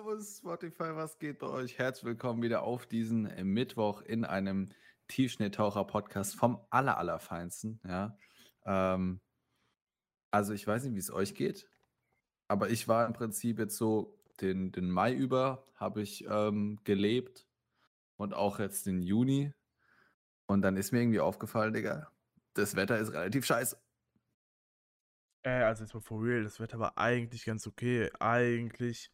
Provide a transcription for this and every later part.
Servus Spotify, was geht bei euch? Herzlich willkommen wieder auf diesen Mittwoch in einem Tiefschneetaucher-Podcast vom Allerfeinsten. Ja. Also ich weiß nicht, wie es euch geht, aber ich war im Prinzip jetzt so den Mai über, habe ich gelebt und auch jetzt den Juni. Und dann ist mir irgendwie aufgefallen, Digga, das Wetter ist relativ scheiße. Also jetzt mal for real, das Wetter war eigentlich ganz okay. Eigentlich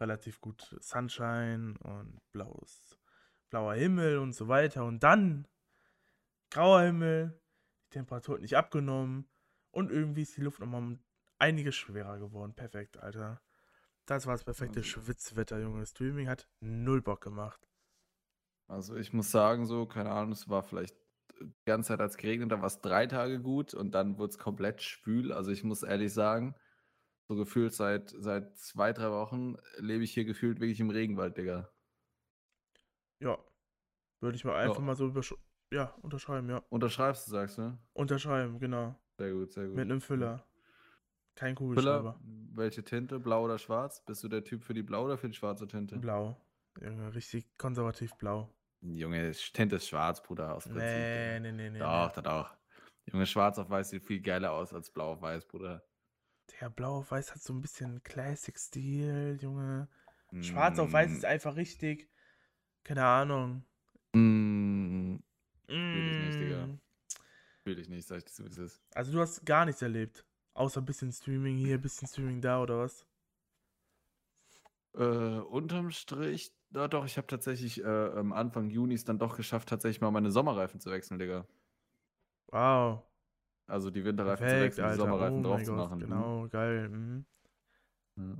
relativ gut Sunshine und blauer Himmel und so weiter. Und dann grauer Himmel, die Temperatur hat nicht abgenommen und irgendwie ist die Luft nochmal um einiges schwerer geworden. Perfekt, Alter. Das war das perfekte Schwitzwetter, Junge. Das Streaming hat null Bock gemacht. Also ich muss sagen, so, keine Ahnung, es war vielleicht die ganze Zeit, als geregnet, dann war es 3 Tage gut und dann wurde es komplett schwül. Also ich muss ehrlich sagen, so gefühlt seit 2, 3 Wochen lebe ich hier gefühlt wirklich im Regenwald, Digga. Ja, würde ich mal einfach mal so unterschreiben, ja. Unterschreibst du, sagst du, ne? Unterschreiben, genau. Sehr gut, sehr gut. Mit einem Füller. Kein Kugelschreiber. Füller, welche Tinte, blau oder schwarz? Bist du der Typ für die blaue oder für die schwarze Tinte? Blau, ja, richtig konservativ blau. Junge, Tinte ist schwarz, Bruder, aus Prinzip. Nee. Doch. Junge, schwarz auf weiß sieht viel geiler aus als blau auf weiß, Bruder. Der blau auf weiß hat so ein bisschen Classic-Stil, Junge. Schwarz auf weiß ist einfach richtig, keine Ahnung. Fühl dich nicht, Digga. Fühl dich nicht, sag ich dir so, wie es ist. Also du hast gar nichts erlebt, außer ein bisschen Streaming hier, ein bisschen Streaming da, oder was? Unterm Strich, ja, doch, ich habe tatsächlich am Anfang Juni es dann doch geschafft, tatsächlich mal meine Sommerreifen zu wechseln, Digga. Wow. Also die Winterreifen perfekt, zu wechseln, Alter. Die Sommerreifen drauf zu machen. Genau, geil. Mhm. Ja.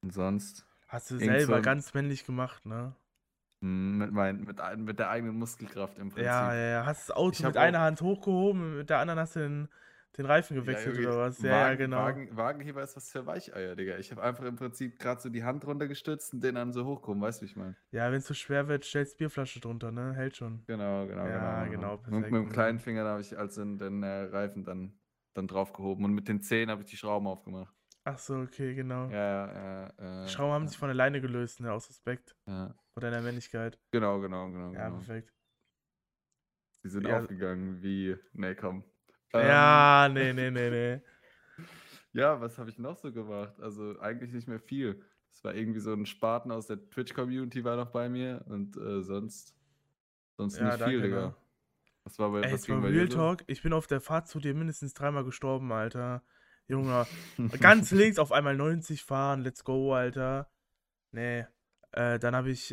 Und sonst? Hast du selber ganz männlich gemacht, ne? Mit der eigenen Muskelkraft im Prinzip. Ja, hast das Auto mit einer Hand hochgehoben, mit der anderen hast du den Reifen gewechselt, ja, oder was? Ja, genau. Wagenheber ist was für Weicheier, Digga. Ich habe einfach im Prinzip gerade so die Hand runtergestützt und den dann so hochgehoben, weißt du, wie ich meine? Ja, wenn es so schwer wird, stellst Bierflasche drunter, ne? Hält schon. Genau. Ja, genau, perfekt. Mit dem kleinen Finger habe ich also den Reifen dann draufgehoben und mit den Zehen habe ich die Schrauben aufgemacht. Ach so, okay, genau. Ja. Die Schrauben haben sich von alleine gelöst, ne? Aus Respekt. Ja. Oder in der Männlichkeit. Genau. Ja, perfekt. Die sind aufgegangen wie... Nee, komm. Ja, nee. Ja, was habe ich noch so gemacht? Also eigentlich nicht mehr viel. Es war irgendwie so ein Spaten aus der Twitch-Community war noch bei mir und sonst ja, nicht viel, Digga. Genau. Was war bei dir? Ey, Real Talk, ich bin auf der Fahrt zu dir mindestens 3-mal gestorben, Alter. Junge, ganz links auf einmal 90 fahren, let's go, Alter. Nee, dann habe ich...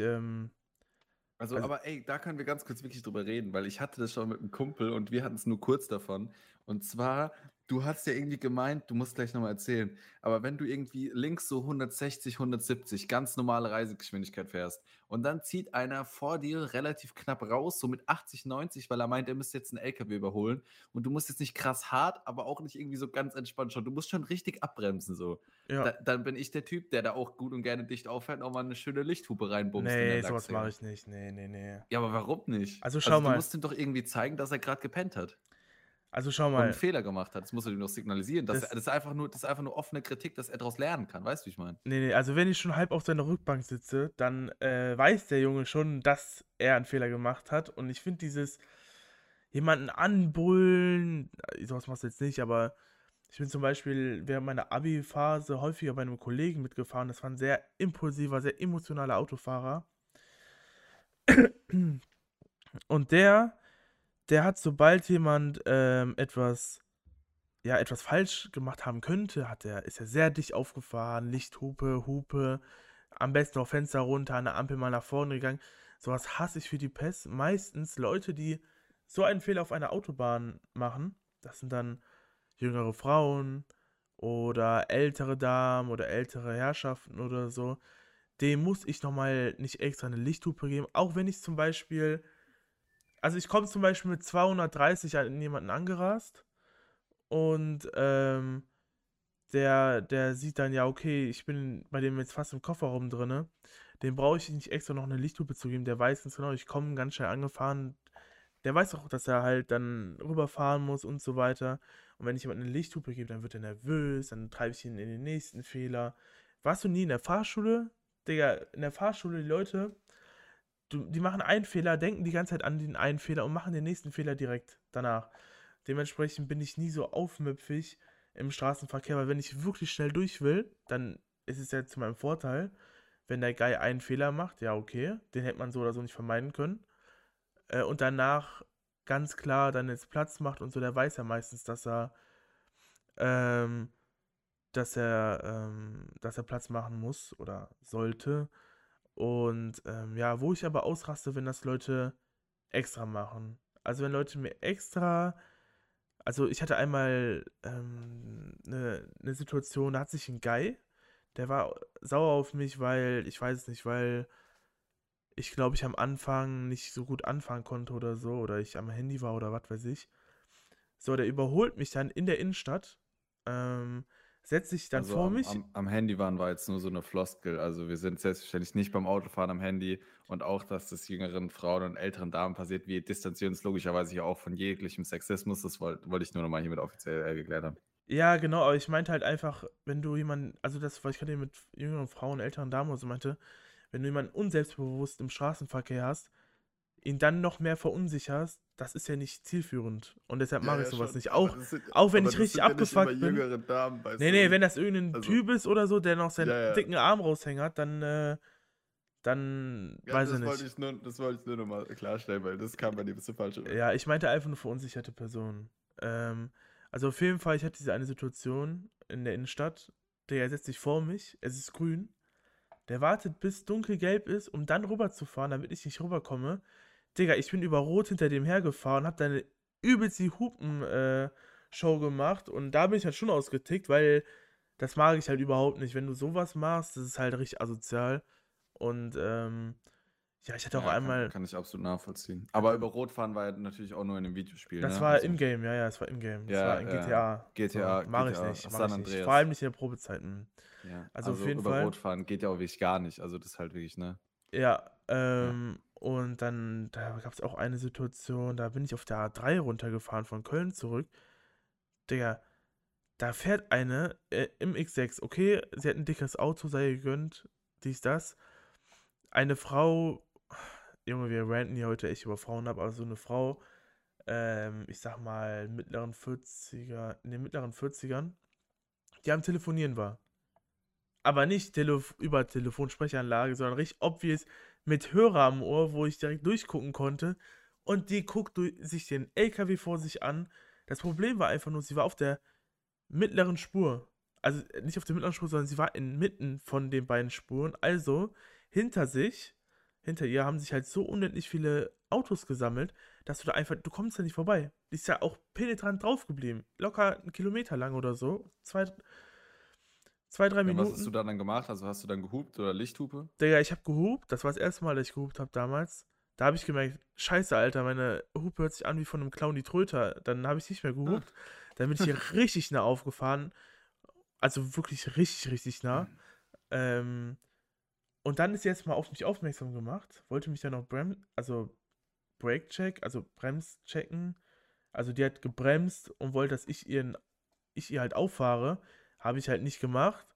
Also, aber ey, da können wir ganz kurz wirklich drüber reden, weil ich hatte das schon mit einem Kumpel und wir hatten es nur kurz davon. Und zwar, du hast ja irgendwie gemeint, du musst gleich nochmal erzählen, aber wenn du irgendwie links so 160, 170, ganz normale Reisegeschwindigkeit fährst und dann zieht einer vor dir relativ knapp raus, so mit 80, 90, weil er meint, er müsste jetzt einen LKW überholen und du musst jetzt nicht krass hart, aber auch nicht irgendwie so ganz entspannt schauen. Du musst schon richtig abbremsen so. Ja. Dann bin ich der Typ, der da auch gut und gerne dicht auffährt und auch mal eine schöne Lichthupe reinbumst. Nee, sowas mache ich nicht. Nee. Ja, aber warum nicht? Also schau mal. Du musst ihm doch irgendwie zeigen, dass er gerade gepennt hat. Also schau mal. Und einen Fehler gemacht hat. Das musst du ihm doch signalisieren. Das ist einfach nur offene Kritik, dass er daraus lernen kann. Weißt du, wie ich meine? Nee, also wenn ich schon halb auf seiner Rückbank sitze, dann weiß der Junge schon, dass er einen Fehler gemacht hat. Und ich finde dieses jemanden anbrüllen, sowas machst du jetzt nicht, aber... Ich bin zum Beispiel während meiner Abi-Phase häufiger bei einem Kollegen mitgefahren. Das war ein sehr impulsiver, sehr emotionaler Autofahrer. Und der hat, sobald jemand etwas falsch gemacht haben könnte, ist er sehr dicht aufgefahren, Lichthupe, Hupe, am besten noch Fenster runter, an der Ampel mal nach vorne gegangen. Sowas hasse ich für die Pest. Meistens Leute, die so einen Fehler auf einer Autobahn machen, das sind dann jüngere Frauen oder ältere Damen oder ältere Herrschaften oder so, dem muss ich nochmal nicht extra eine Lichthupe geben, auch wenn ich zum Beispiel, also ich komme zum Beispiel mit 230 an jemanden angerast und der sieht dann, ja okay, ich bin bei dem jetzt fast im Kofferraum drinne, dem brauche ich nicht extra noch eine Lichthupe zu geben, der weiß ganz genau, ich komme ganz schnell angefahren, der weiß auch, dass er halt dann rüberfahren muss und so weiter. Und wenn ich jemandem eine Lichthupe gebe, dann wird er nervös, dann treibe ich ihn in den nächsten Fehler. Warst du nie in der Fahrschule? Digga, in der Fahrschule, die Leute, die machen einen Fehler, denken die ganze Zeit an den einen Fehler und machen den nächsten Fehler direkt danach. Dementsprechend bin ich nie so aufmüpfig im Straßenverkehr, weil wenn ich wirklich schnell durch will, dann ist es ja zu meinem Vorteil, wenn der Guy einen Fehler macht, ja okay, den hätte man so oder so nicht vermeiden können. Und danach ganz klar dann jetzt Platz macht und so, der weiß ja meistens, dass er Platz machen muss oder sollte. Und ja, wo ich aber ausraste, wenn das Leute extra machen. Also wenn Leute mir extra, also ich hatte einmal eine Situation, da hat sich ein Guy, der war sauer auf mich, weil, ich weiß es nicht, weil ich glaube, ich am Anfang nicht so gut anfahren konnte oder so, oder ich am Handy war oder was weiß ich. So, der überholt mich dann in der Innenstadt, setzt sich dann also vor mich. Am Handy waren war jetzt nur so eine Floskel, also wir sind selbstverständlich nicht beim Autofahren am Handy und auch, dass das jüngeren Frauen und älteren Damen passiert, wir distanzieren uns logischerweise hier auch von jeglichem Sexismus, das wollte ich nur nochmal hiermit offiziell geklärt haben. Ja, genau, aber ich meinte halt einfach, wenn du jemanden, also das, weil ich gerade mit jüngeren Frauen, älteren Damen oder so meinte, wenn du jemanden unselbstbewusst im Straßenverkehr hast, ihn dann noch mehr verunsicherst, das ist ja nicht zielführend. Und deshalb mache ich sowas schon nicht. Auch wenn ich richtig abgefuckt bin. Nee, wenn das irgendein Typ ist oder so, der noch seinen dicken Arm raushängen hat, dann ja, weiß ich nicht. Das wollte ich nur nochmal klarstellen, weil das kam bei dir ein bisschen falsch. Oder? Ja, ich meinte einfach nur verunsicherte Personen. Also auf jeden Fall, ich hatte diese eine Situation in der Innenstadt, der setzt sich vor mich, es ist grün, der wartet, bis dunkelgelb ist, um dann rüberzufahren, damit ich nicht rüberkomme. Digga, ich bin über Rot hinter dem hergefahren, hab da eine übelst die Hupen-Show gemacht und da bin ich halt schon ausgetickt, weil das mag ich halt überhaupt nicht. Wenn du sowas machst, das ist halt richtig asozial. Und ja, ich hatte auch einmal... Kann ich absolut nachvollziehen. Aber über Rot fahren war ja natürlich auch nur in einem Videospiel, das, ne? War also in-game, ja, das war in-game. Das war in GTA. GTA, so, mach ich nicht. Vor allem nicht in der Probezeiten. Ja. Also auf jeden Fall. Über Rot fahren geht ja auch wirklich gar nicht. Also das ist halt wirklich, ne? Ja, und dann, da gab es auch eine Situation, da bin ich auf der A3 runtergefahren von Köln zurück. Digga, da fährt eine im X6. Okay, sie hat ein dickes Auto, sei ihr gegönnt, dies, das. Eine Frau, Junge, wir ranten hier heute echt über Frauen ab, aber so eine Frau, ich sag mal, mittleren 40ern, die am Telefonieren war. Aber nicht über Telefonsprechanlage, sondern richtig obvious mit Hörer am Ohr, wo ich direkt durchgucken konnte. Und die guckt sich den LKW vor sich an. Das Problem war einfach nur, sie war auf der mittleren Spur. Also nicht auf der mittleren Spur, sondern sie war inmitten von den beiden Spuren. Also hinter ihr haben sich halt so unendlich viele Autos gesammelt, dass du da einfach, du kommst ja nicht vorbei. Die ist ja auch penetrant drauf geblieben. Locker 1 Kilometer lang oder so. Zwei, drei Minuten. Was hast du da dann gemacht? Also hast du dann gehupt oder Lichthupe? Digga, ich habe gehupt. Das war das erste Mal, dass ich gehupt habe damals. Da habe ich gemerkt, scheiße, Alter, meine Hupe hört sich an wie von einem Clown die Tröter. Dann habe ich nicht mehr gehupt. Dann bin ich hier richtig nah aufgefahren. Also wirklich richtig, richtig nah. Und dann ist sie jetzt mal auf mich aufmerksam gemacht. Wollte mich dann noch Bremschecken. Also die hat gebremst und wollte, dass ich ihr halt auffahre. Habe ich halt nicht gemacht.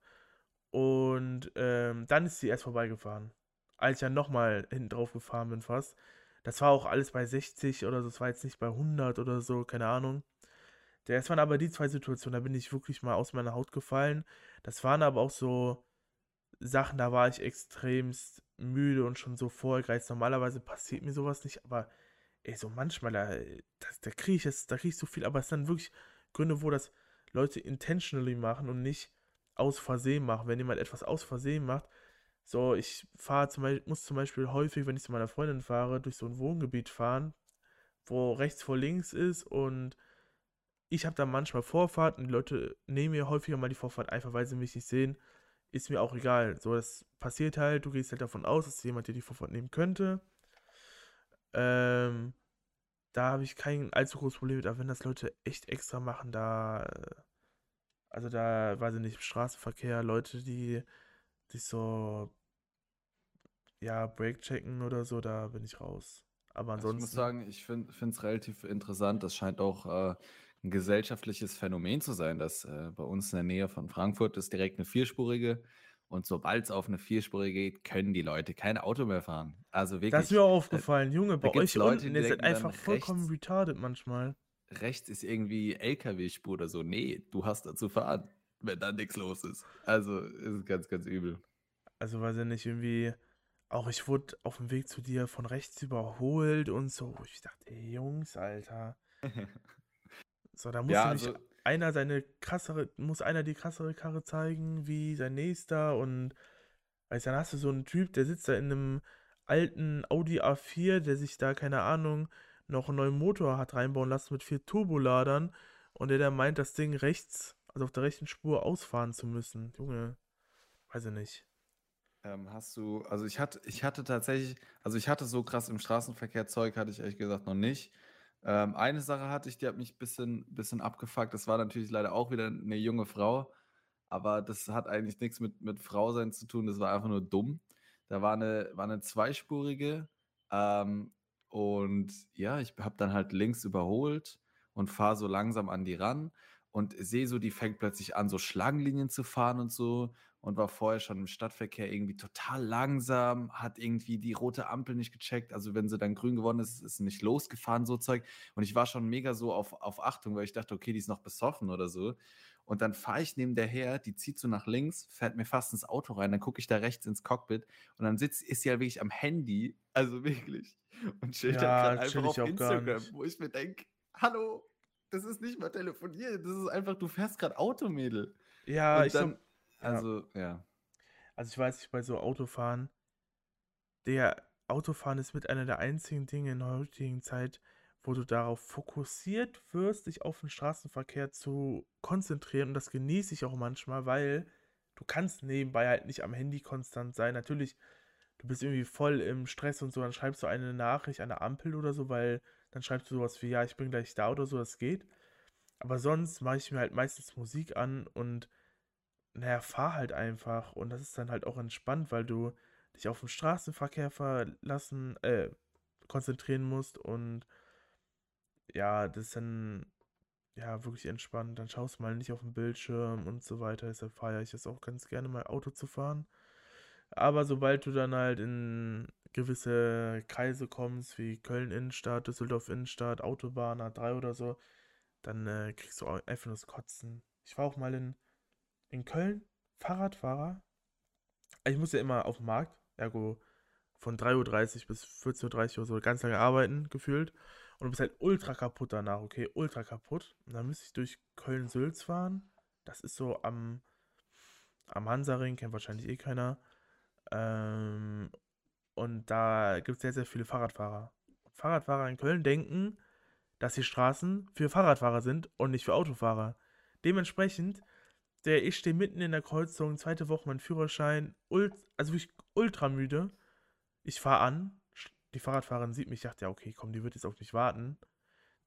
Und dann ist sie erst vorbeigefahren. Als ich dann nochmal hinten drauf gefahren bin fast. Das war auch alles bei 60 oder so. Das war jetzt nicht bei 100 oder so. Keine Ahnung. Das waren aber die zwei Situationen. Da bin ich wirklich mal aus meiner Haut gefallen. Das waren aber auch so Sachen, da war ich extremst müde und schon so vorgereizt. Normalerweise passiert mir sowas nicht, aber ey, so manchmal, da kriege ich so viel, aber es sind dann wirklich Gründe, wo das Leute intentionally machen und nicht aus Versehen machen. Wenn jemand etwas aus Versehen macht, so ich muss zum Beispiel häufig, wenn ich zu meiner Freundin fahre, durch so ein Wohngebiet fahren, wo rechts vor links ist und ich habe da manchmal Vorfahrt und die Leute nehmen mir häufiger mal die Vorfahrt, einfach weil sie mich nicht sehen. Ist mir auch egal, so das passiert halt, du gehst halt davon aus, dass jemand dir die Vorfahrt nehmen könnte. Da habe ich kein allzu großes Problem mit, aber wenn das Leute echt extra machen, da weiß ich nicht, im Straßenverkehr, Leute, die sich so, ja, Brake checken oder so, da bin ich raus. Aber ansonsten... Ich muss sagen, ich finde es relativ interessant, das scheint auch... ein gesellschaftliches Phänomen zu sein, dass bei uns in der Nähe von Frankfurt ist direkt eine vierspurige Und sobald es auf eine Vierspur geht, können die Leute kein Auto mehr fahren. Also wirklich. Das ist mir auch aufgefallen, Junge, bei euch Leute, ihr seid einfach vollkommen rechts, retarded manchmal. Rechts ist irgendwie LKW-Spur oder so. Nee, du hast da zu fahren, wenn da nichts los ist. Also ist ganz, ganz übel. Also weiß ich nicht, irgendwie, auch ich wurde auf dem Weg zu dir von rechts überholt und so. Ich dachte, ey, Jungs, Alter. So, da muss ja, also, einer die krassere Karre zeigen wie sein nächster und weißt, dann hast du so einen Typ, der sitzt da in einem alten Audi A4, der sich da, keine Ahnung, noch einen neuen Motor hat reinbauen lassen mit 4 Turboladern und der meint, das Ding rechts, also auf der rechten Spur ausfahren zu müssen. Junge, weiß ich nicht. Ich hatte so krass im Straßenverkehr Zeug, hatte ich ehrlich gesagt noch nicht. Eine Sache hatte ich, die hat mich ein bisschen abgefuckt. Das war natürlich leider auch wieder eine junge Frau, aber das hat eigentlich nichts mit Frausein zu tun, das war einfach nur dumm. Da war eine zweispurige und ja, ich habe dann halt links überholt und fahre so langsam an die ran und sehe so, die fängt plötzlich an, so Schlangenlinien zu fahren und so und war vorher schon im Stadtverkehr irgendwie total langsam, hat irgendwie die rote Ampel nicht gecheckt, also wenn sie dann grün geworden ist, ist nicht losgefahren, so Zeug. Und ich war schon mega so auf Achtung, weil ich dachte, okay, die ist noch besoffen oder so. Und dann fahre ich neben der her, die zieht so nach links, fährt mir fast ins Auto rein, dann gucke ich da rechts ins Cockpit und dann ist sie halt wirklich am Handy, also wirklich, und chillt dann einfach auf Instagram, wo ich mir denke, hallo, das ist nicht mal telefonieren, das ist einfach, du fährst gerade Auto, Mädel. Ja, und ich dann, ja. Also ich weiß nicht, bei so Autofahren, Autofahren ist mit einer der einzigen Dinge in der heutigen Zeit, wo du darauf fokussiert wirst, dich auf den Straßenverkehr zu konzentrieren, und das genieße ich auch manchmal, weil du kannst nebenbei halt nicht am Handy konstant sein. Natürlich, du bist irgendwie voll im Stress und so, dann schreibst du eine Nachricht an der Ampel oder so, weil dann schreibst du sowas wie, ja, ich bin gleich da oder so, das geht. Aber sonst mache ich mir halt meistens Musik an und naja, fahr halt einfach, und das ist dann halt auch entspannt, weil du dich auf den Straßenverkehr konzentrieren musst, und ja, das ist dann ja wirklich entspannt, dann schaust du mal nicht auf den Bildschirm und so weiter, deshalb feiere ich das auch ganz gerne, mal Auto zu fahren, aber sobald du dann halt in gewisse Kreise kommst, wie Köln Innenstadt, Düsseldorf Innenstadt, Autobahn, A3 oder so, dann kriegst du einfach nur das Kotzen. Ich war auch mal in Köln, Fahrradfahrer. Ich muss ja immer auf den Markt, ergo von 3:30 Uhr bis 14:30 Uhr so ganz lange arbeiten, gefühlt. Und du bist halt ultra kaputt danach, okay, ultra kaputt. Und dann müsste ich durch Köln-Sülz fahren. Das ist so am Hansaring, kennt wahrscheinlich keiner. Und da gibt es sehr, sehr viele Fahrradfahrer. Fahrradfahrer in Köln denken, dass die Straßen für Fahrradfahrer sind und nicht für Autofahrer. Dementsprechend, ich stehe mitten in der Kreuzung, 2. Woche mein Führerschein, also wirklich ultra müde. Ich fahre an, die Fahrradfahrerin sieht mich, ich dachte, ja okay, komm, die wird jetzt auf mich warten.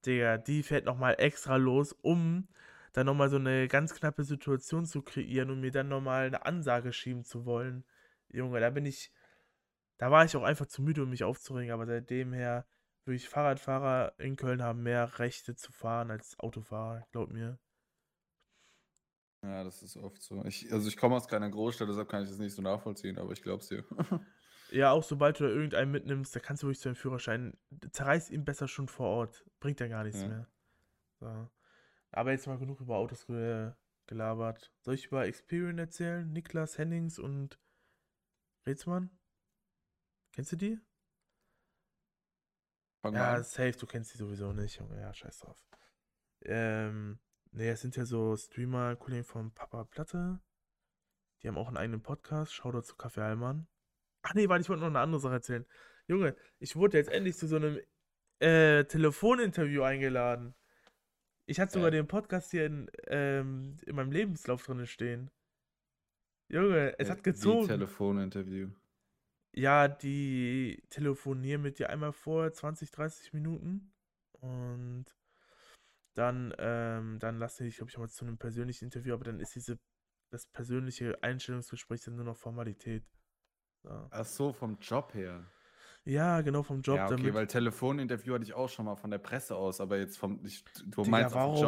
Die fährt nochmal extra los, um dann nochmal so eine ganz knappe Situation zu kreieren und mir dann nochmal eine Ansage schieben zu wollen. Junge, da war ich auch einfach zu müde, um mich aufzuregen, aber seitdem her, wirklich, Fahrradfahrer in Köln haben mehr Rechte zu fahren als Autofahrer, glaub mir. Ja, das ist oft so. Ich komme aus keiner Großstadt, deshalb kann ich das nicht so nachvollziehen, aber ich glaub's dir. Ja, auch sobald du da irgendeinen mitnimmst, da kannst du wirklich zu einem Führerschein, zerreiß ihn besser schon vor Ort. Bringt ja gar nichts mehr. So. Aber jetzt mal genug über Autos gelabert. Soll ich über Experian erzählen? Niklas Hennings und Rezmann? Kennst du die? Ja, safe, du kennst die sowieso nicht, Junge. Ja, scheiß drauf. Es sind ja so Streamer, Kollegen von Papa Platte. Die haben auch einen eigenen Podcast. Shoutout zu Kaffee Allmann. Ach nee, warte, ich wollte noch eine andere Sache erzählen. Junge, ich wurde jetzt endlich zu so einem Telefoninterview eingeladen. Ich hatte sogar den Podcast hier in meinem Lebenslauf drin stehen. Junge, es hat gezogen. Telefoninterview. Ja, die telefonieren mit dir einmal vor 20, 30 Minuten. Und dann lasse ich, glaube ich, mal zu einem persönlichen Interview, aber dann ist das persönliche Einstellungsgespräch dann nur noch Formalität. So. Ach so, vom Job her. Ja, genau, vom Job. Ja, okay, weil Telefoninterview hatte ich auch schon mal von der Presse aus, aber jetzt warum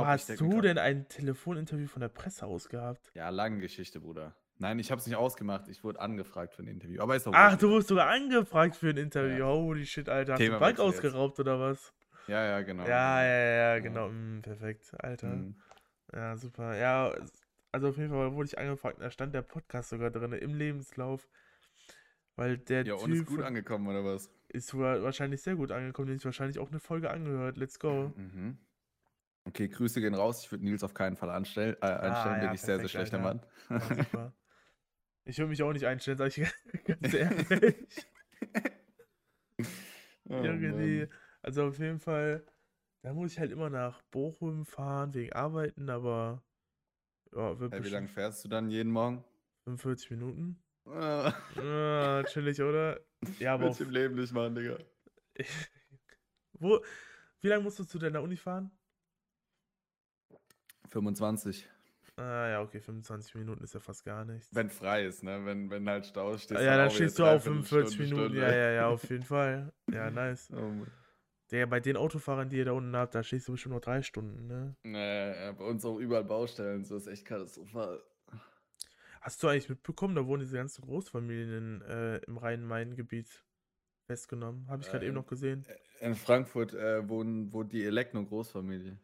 hast du denn ein Telefoninterview von der Presse aus gehabt? Ja, lange Geschichte, Bruder. Nein, ich habe es nicht ausgemacht. Ich wurde angefragt für ein Interview. Aber ist doch ach, du wurdest sogar angefragt für ein Interview. Ja. Holy shit, Alter. Hast du den Bike ausgeraubt oder was? Ja, ja, genau. Ja, genau. Ja. Perfekt, Alter. Mhm. Ja, super. Ja, also auf jeden Fall wurde ich angefragt. Da stand der Podcast sogar drin im Lebenslauf. Weil der ja, Typ und ist gut angekommen, oder was? Ist wahrscheinlich sehr gut angekommen. Den ich wahrscheinlich auch eine Folge angehört. Let's go. Mhm. Okay, Grüße gehen raus. Ich würde Nils auf keinen Fall einstellen. Ja, bin ich sehr, sehr schlechter Mann. Ja, super. Ich würde mich auch nicht einstellen, sag ich ganz ehrlich. Irgendwie. Also auf jeden Fall, da muss ich halt immer nach Bochum fahren, wegen Arbeiten, aber ja, hey, wie lange fährst du dann jeden Morgen? 45 Minuten. Ah, chillig, oder? Ja, aber. Willst du im Leben nicht machen, Digga. Wie lange musst du zu deiner Uni fahren? 25. Ah ja, okay, 25 Minuten ist ja fast gar nichts. Wenn frei ist, ne? Wenn halt Stau steht. Ja, dann stehst du auf 45 Minuten. Ja, auf jeden Fall. Ja, nice. Oh, ja, bei den Autofahrern, die ihr da unten habt, da stehst du bestimmt noch 3 Stunden, ne? Naja, bei uns auch überall Baustellen, so ist echt katastrophal. Hast du eigentlich mitbekommen, da wurden diese ganzen Großfamilien im Rhein-Main-Gebiet festgenommen? Habe ich gerade eben noch gesehen. In Frankfurt wohnt die Elektro-Großfamilie.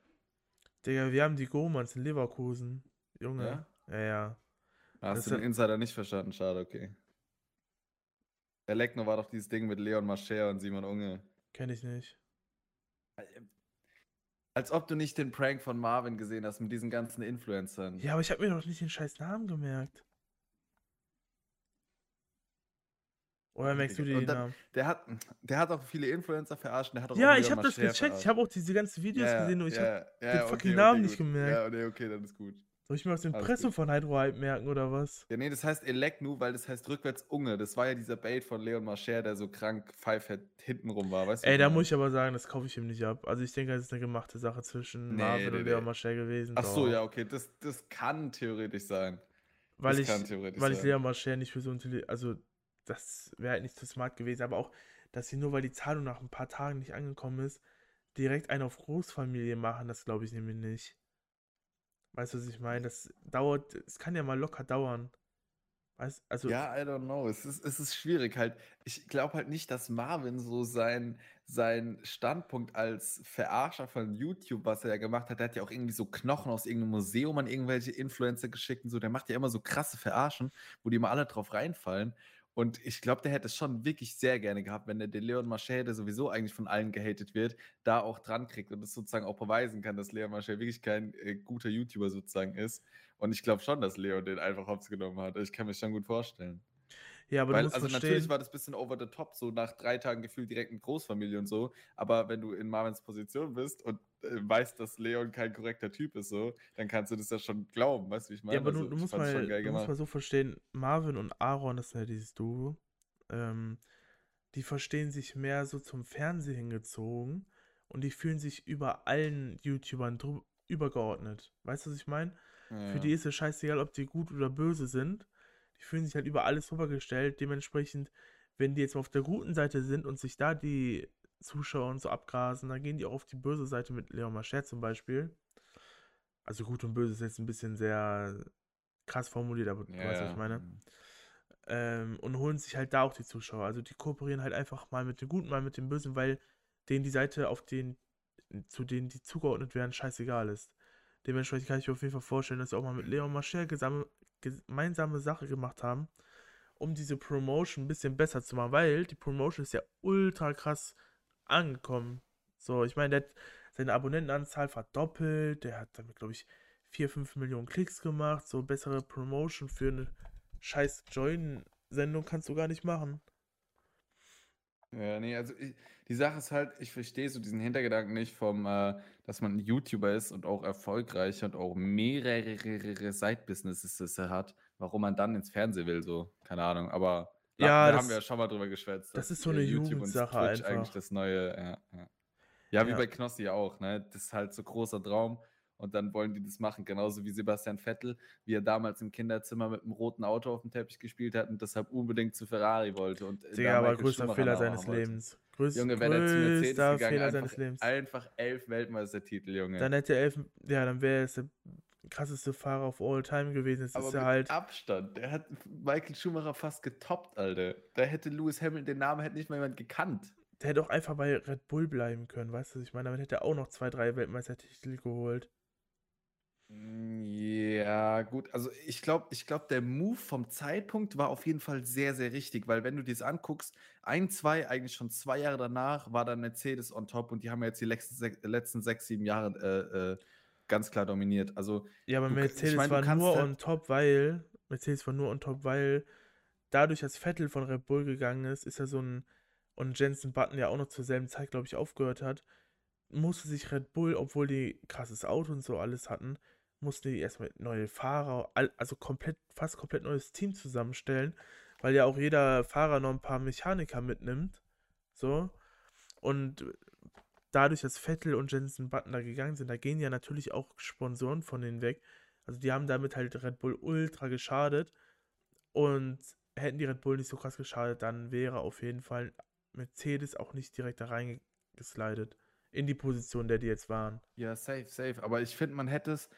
Digga, wir haben die Gomans in Leverkusen. Junge. Ja? Ja. Hast du den Insider nicht verstanden? Schade, okay. Elektro war doch dieses Ding mit Leon Machère und Simon Unge. Kenn ich nicht. Als ob du nicht den Prank von Marvin gesehen hast mit diesen ganzen Influencern. Ja, aber ich habe mir doch nicht den scheiß Namen gemerkt. Oder merkst du dir den Namen? Der hat auch viele Influencer verarscht. Der hat auch ich habe das gecheckt. Verarscht. Ich habe auch diese ganzen Videos gesehen und ich habe den fucking Namen nicht gemerkt. Ja, okay, dann ist gut. Soll ich mir das Impressum von Hydro-Hype merken, oder was? Ja, nee, das heißt Eleknu, weil das heißt rückwärts Unge. Das war ja dieser Bait von Leon Machère, der so krank pfeifert hintenrum war, weißt du? Ey, da muss ich aber sagen, das kaufe ich ihm nicht ab. Also ich denke, das ist eine gemachte Sache zwischen Marvin und Leon Machère gewesen. Ach so, ja, okay, das kann theoretisch sein. Weil ich Leon Machère nicht für so intelligent, also das wäre halt nicht so smart gewesen. Aber auch, dass sie nur, weil die Zahlung nach ein paar Tagen nicht angekommen ist, direkt einen auf Großfamilie machen, das glaube ich nämlich nicht. Weißt du, was ich meine? Es kann ja mal locker dauern. Weißt, also ja, I don't know. Es ist schwierig halt. Ich glaube halt nicht, dass Marvin so sein Standpunkt als Verarscher von YouTube, was er ja gemacht hat, der hat ja auch irgendwie so Knochen aus irgendeinem Museum an irgendwelche Influencer geschickt und so. Der macht ja immer so krasse Verarschen, wo die immer alle drauf reinfallen. Und ich glaube, der hätte es schon wirklich sehr gerne gehabt, wenn der Leon Machère, der sowieso eigentlich von allen gehatet wird, da auch dran kriegt und es sozusagen auch beweisen kann, dass Leon Machère wirklich kein guter YouTuber sozusagen ist. Und ich glaube schon, dass Leon den einfach hops genommen hat. Ich kann mir schon gut vorstellen. Ja, aber du musst verstehen. Natürlich war das ein bisschen over the top, so nach 3 Tagen gefühlt direkt mit Großfamilie und so. Aber wenn du in Marvins Position bist und weißt, dass Leon kein korrekter Typ ist, so, dann kannst du das ja schon glauben, weißt du, wie ich meine? Ja, aber also, du musst mal so verstehen, Marvin und Aaron, das ist ja dieses Duo, die verstehen sich mehr so zum Fernsehen hingezogen und die fühlen sich über allen YouTubern übergeordnet. Weißt du, was ich meine? Ja. Für die ist es scheißegal, ob die gut oder böse sind. Die fühlen sich halt über alles drüber gestellt. Dementsprechend, wenn die jetzt mal auf der guten Seite sind und sich da die Zuschauer und so abgrasen, dann gehen die auch auf die böse Seite mit Leon Machère zum Beispiel. Also gut und böse ist jetzt ein bisschen sehr krass formuliert, aber du weißt, was ich meine. Und holen sich halt da auch die Zuschauer. Also die kooperieren halt einfach mal mit dem Guten, mal mit dem Bösen, weil denen die Seite, zu denen die zugeordnet werden, scheißegal ist. Dementsprechend kann ich mir auf jeden Fall vorstellen, dass sie auch mal mit Leon Machère gemeinsame Sache gemacht haben, um diese Promotion ein bisschen besser zu machen, weil die Promotion ist ja ultra krass angekommen. So, ich meine, der hat seine Abonnentenanzahl verdoppelt, der hat damit, glaube ich, 4-5 Millionen Klicks gemacht, so bessere Promotion für eine scheiß Join-Sendung kannst du gar nicht machen. Ja, nee, also die Sache ist halt, ich verstehe so diesen Hintergedanken nicht vom, dass man ein YouTuber ist und auch erfolgreich und auch mehrere Side-Businesses hat, warum man dann ins Fernsehen will, so, keine Ahnung, aber ja, da haben wir ja schon mal drüber geschwätzt. Das ist so eine Jugendsache einfach. Eigentlich das neue, ja, wie bei Knossi auch, ne, das ist halt so großer Traum und dann wollen die das machen, genauso wie Sebastian Vettel, wie er damals im Kinderzimmer mit einem roten Auto auf dem Teppich gespielt hat und deshalb unbedingt zu Ferrari wollte. Und Digga, aber größter Fehler seines Lebens. Junge, wenn er zu Mercedes gegangen wäre, einfach 11 Weltmeistertitel, Junge. Dann wäre es der krasseste Fahrer of all time gewesen ist. Aber ist er halt Abstand. Der hat Michael Schumacher fast getoppt, Alter. Da hätte Lewis Hamilton, den Namen hätte nicht mal jemand gekannt. Der hätte auch einfach bei Red Bull bleiben können, weißt du, ich meine, damit hätte er auch noch 2, 3 Weltmeistertitel geholt. Ja, gut, also ich glaube, der Move vom Zeitpunkt war auf jeden Fall sehr, sehr richtig, weil wenn du dir das anguckst, 1, 2, eigentlich schon 2 Jahre danach war dann Mercedes on top und die haben ja jetzt die letzten 6, 7 Jahre ganz klar dominiert. Also, ja, aber Mercedes war nur on top, weil dadurch, dass Vettel von Red Bull gegangen ist, ist ja so ein, und Jenson Button ja auch noch zur selben Zeit, glaube ich, aufgehört hat, musste sich Red Bull, obwohl die krasses Auto und so alles hatten, mussten die erstmal neue Fahrer, also fast komplett neues Team zusammenstellen, weil ja auch jeder Fahrer noch ein paar Mechaniker mitnimmt, so, und dadurch, dass Vettel und Jenson Button da gegangen sind, da gehen ja natürlich auch Sponsoren von denen weg, also die haben damit halt Red Bull ultra geschadet, und hätten die Red Bull nicht so krass geschadet, dann wäre auf jeden Fall Mercedes auch nicht direkt da reingeslidet in die Position, der die jetzt waren. Ja, safe. Aber ich finde, man hätte es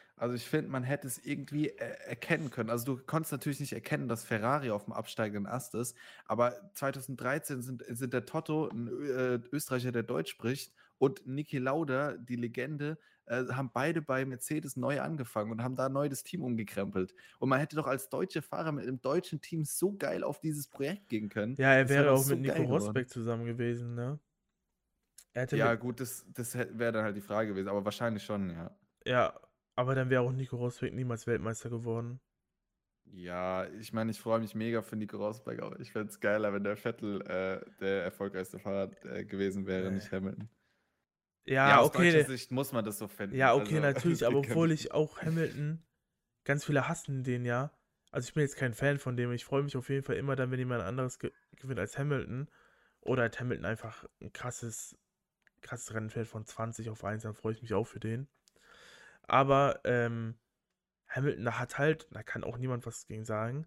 irgendwie erkennen können. Also du konntest natürlich nicht erkennen, dass Ferrari auf dem absteigenden Ast ist, aber 2013 sind der Toto, ein Österreicher, der Deutsch spricht, und Niki Lauda, die Legende, haben beide bei Mercedes neu angefangen und haben da neu das Team umgekrempelt. Und man hätte doch als deutsche Fahrer mit einem deutschen Team so geil auf dieses Projekt gehen können. Ja, er wäre auch so mit Nico Rosberg zusammen gewesen, ne? Ja, gut, das wäre dann halt die Frage gewesen, aber wahrscheinlich schon, ja. Ja, aber dann wäre auch Nico Rosberg niemals Weltmeister geworden. Ja, ich meine, ich freue mich mega für Nico Rosberg, aber ich fände es geiler, wenn der Vettel der erfolgreichste Fahrer gewesen wäre, nicht Hamilton. Ja, okay. Aus deutscher Sicht muss man das so finden. Ja, okay, also, natürlich, aber obwohl ich auch Hamilton, ganz viele hassen den ja. Also ich bin jetzt kein Fan von dem, ich freue mich auf jeden Fall immer dann, wenn jemand anderes gewinnt als Hamilton. Oder hat Hamilton einfach ein krasses Rennenfeld von 20 auf 1, dann freue ich mich auch für den. Aber Hamilton, da kann auch niemand was gegen sagen.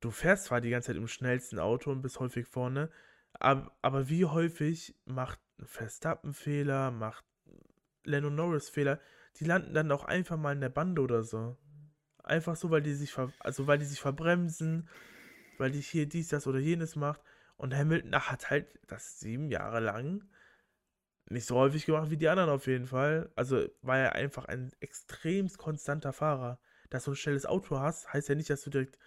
Du fährst zwar die ganze Zeit im schnellsten Auto und bist häufig vorne, aber wie häufig macht Verstappen Fehler, macht Lando Norris Fehler, die landen dann auch einfach mal in der Bande oder so. Einfach so, weil die sich verbremsen, weil die hier dies, das oder jenes macht. Und Hamilton hat halt das 7 Jahre lang nicht so häufig gemacht wie die anderen auf jeden Fall. Also war er einfach ein extrem konstanter Fahrer. Dass du ein schnelles Auto hast, heißt ja nicht, dass du direkt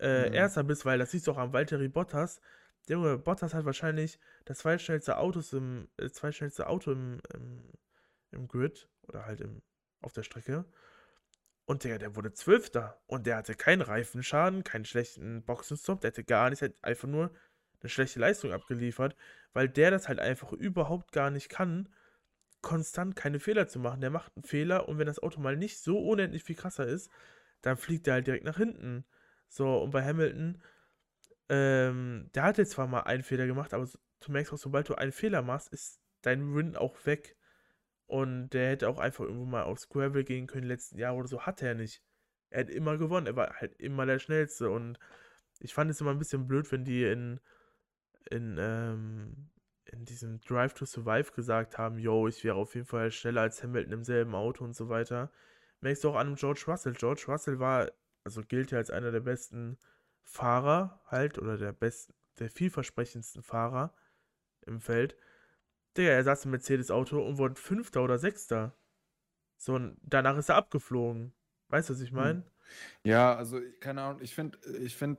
Erster bist, weil das siehst du auch am Valtteri Bottas. Der Bottas hat wahrscheinlich das zweitschnellste Auto im Grid oder halt auf der Strecke. Und der wurde 12. Und der hatte keinen Reifenschaden, keinen schlechten Boxenstopp, der hatte gar nichts, hat einfach nur eine schlechte Leistung abgeliefert, weil der das halt einfach überhaupt gar nicht kann, konstant keine Fehler zu machen. Der macht einen Fehler und wenn das Auto mal nicht so unendlich viel krasser ist, dann fliegt der halt direkt nach hinten. So, und bei Hamilton, der hat jetzt zwar mal einen Fehler gemacht, aber du merkst auch, sobald du einen Fehler machst, ist dein Win auch weg. Und der hätte auch einfach irgendwo mal aufs Gravel gehen können, letzten Jahr oder so, hat er nicht. Er hat immer gewonnen, er war halt immer der Schnellste und ich fand es immer ein bisschen blöd, wenn die in diesem Drive to Survive gesagt haben, yo, ich wäre auf jeden Fall schneller als Hamilton im selben Auto und so weiter. Merkst du auch an George Russell. George Russell gilt ja als einer der besten Fahrer halt, oder der vielversprechendsten Fahrer im Feld. Digga, er saß im Mercedes-Auto und wurde 5. oder 6. So, und danach ist er abgeflogen. Weißt du, was ich meine? Ja, also, keine Ahnung, ich finde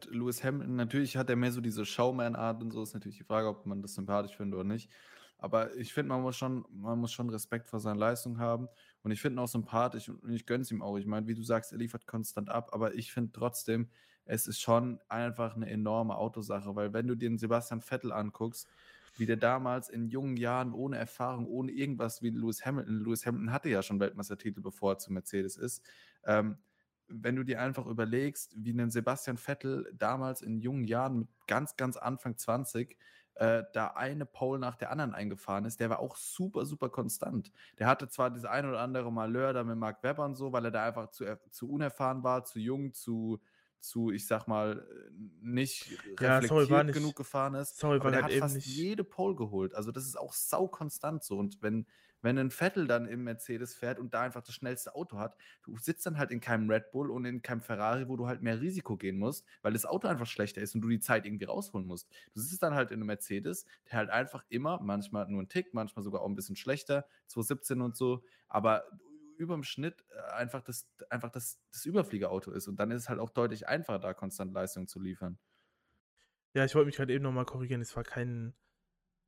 Lewis Hamilton, natürlich hat er mehr so diese Showman-Art und so, ist natürlich die Frage, ob man das sympathisch findet oder nicht, aber ich finde, man muss schon Respekt vor seiner Leistung haben und ich finde ihn auch sympathisch und ich gönne es ihm auch, ich meine, wie du sagst, er liefert konstant ab, aber ich finde trotzdem, es ist schon einfach eine enorme Autosache, weil wenn du dir den Sebastian Vettel anguckst, wie der damals in jungen Jahren, ohne Erfahrung, ohne irgendwas wie Lewis Hamilton hatte ja schon Weltmeistertitel, bevor er zu Mercedes ist, wenn du dir einfach überlegst, wie ein Sebastian Vettel damals in jungen Jahren mit ganz, ganz Anfang 20 da eine Pole nach der anderen eingefahren ist, der war auch super, super konstant. Der hatte zwar das ein oder andere Malheur da mit Mark Webber und so, weil er da einfach zu unerfahren war, zu jung, zu, ich sag mal, nicht reflektiert genug gefahren ist. Aber der hat fast jede Pole geholt. Also das ist auch saukonstant so. Und wenn Wenn ein Vettel dann im Mercedes fährt und da einfach das schnellste Auto hat, du sitzt dann halt in keinem Red Bull und in keinem Ferrari, wo du halt mehr Risiko gehen musst, weil das Auto einfach schlechter ist und du die Zeit irgendwie rausholen musst. Du sitzt dann halt in einem Mercedes, der halt einfach immer, manchmal nur einen Tick, manchmal sogar auch ein bisschen schlechter, 217 und so, aber überm Schnitt einfach das Überfliegerauto ist. Und dann ist es halt auch deutlich einfacher, da konstant Leistung zu liefern. Ja, ich wollte mich gerade eben nochmal korrigieren. Es war kein...